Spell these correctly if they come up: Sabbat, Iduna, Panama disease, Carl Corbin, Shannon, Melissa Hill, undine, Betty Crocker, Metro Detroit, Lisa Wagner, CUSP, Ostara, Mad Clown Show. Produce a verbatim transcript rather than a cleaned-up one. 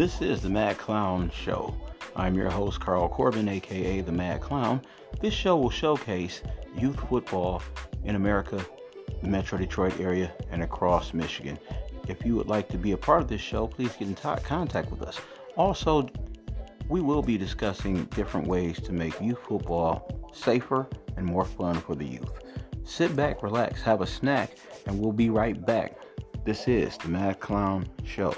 This is the Mad Clown Show. I'm your host, Carl Corbin, aka the Mad Clown. This show will showcase youth football in America, the Metro Detroit area, and across Michigan. If you would like to be a part of this show, please get in t- contact with us. Also, we will be discussing different ways to make youth football safer and more fun for the youth. Sit back, relax, have a snack, and we'll be right back. This is the Mad Clown Show.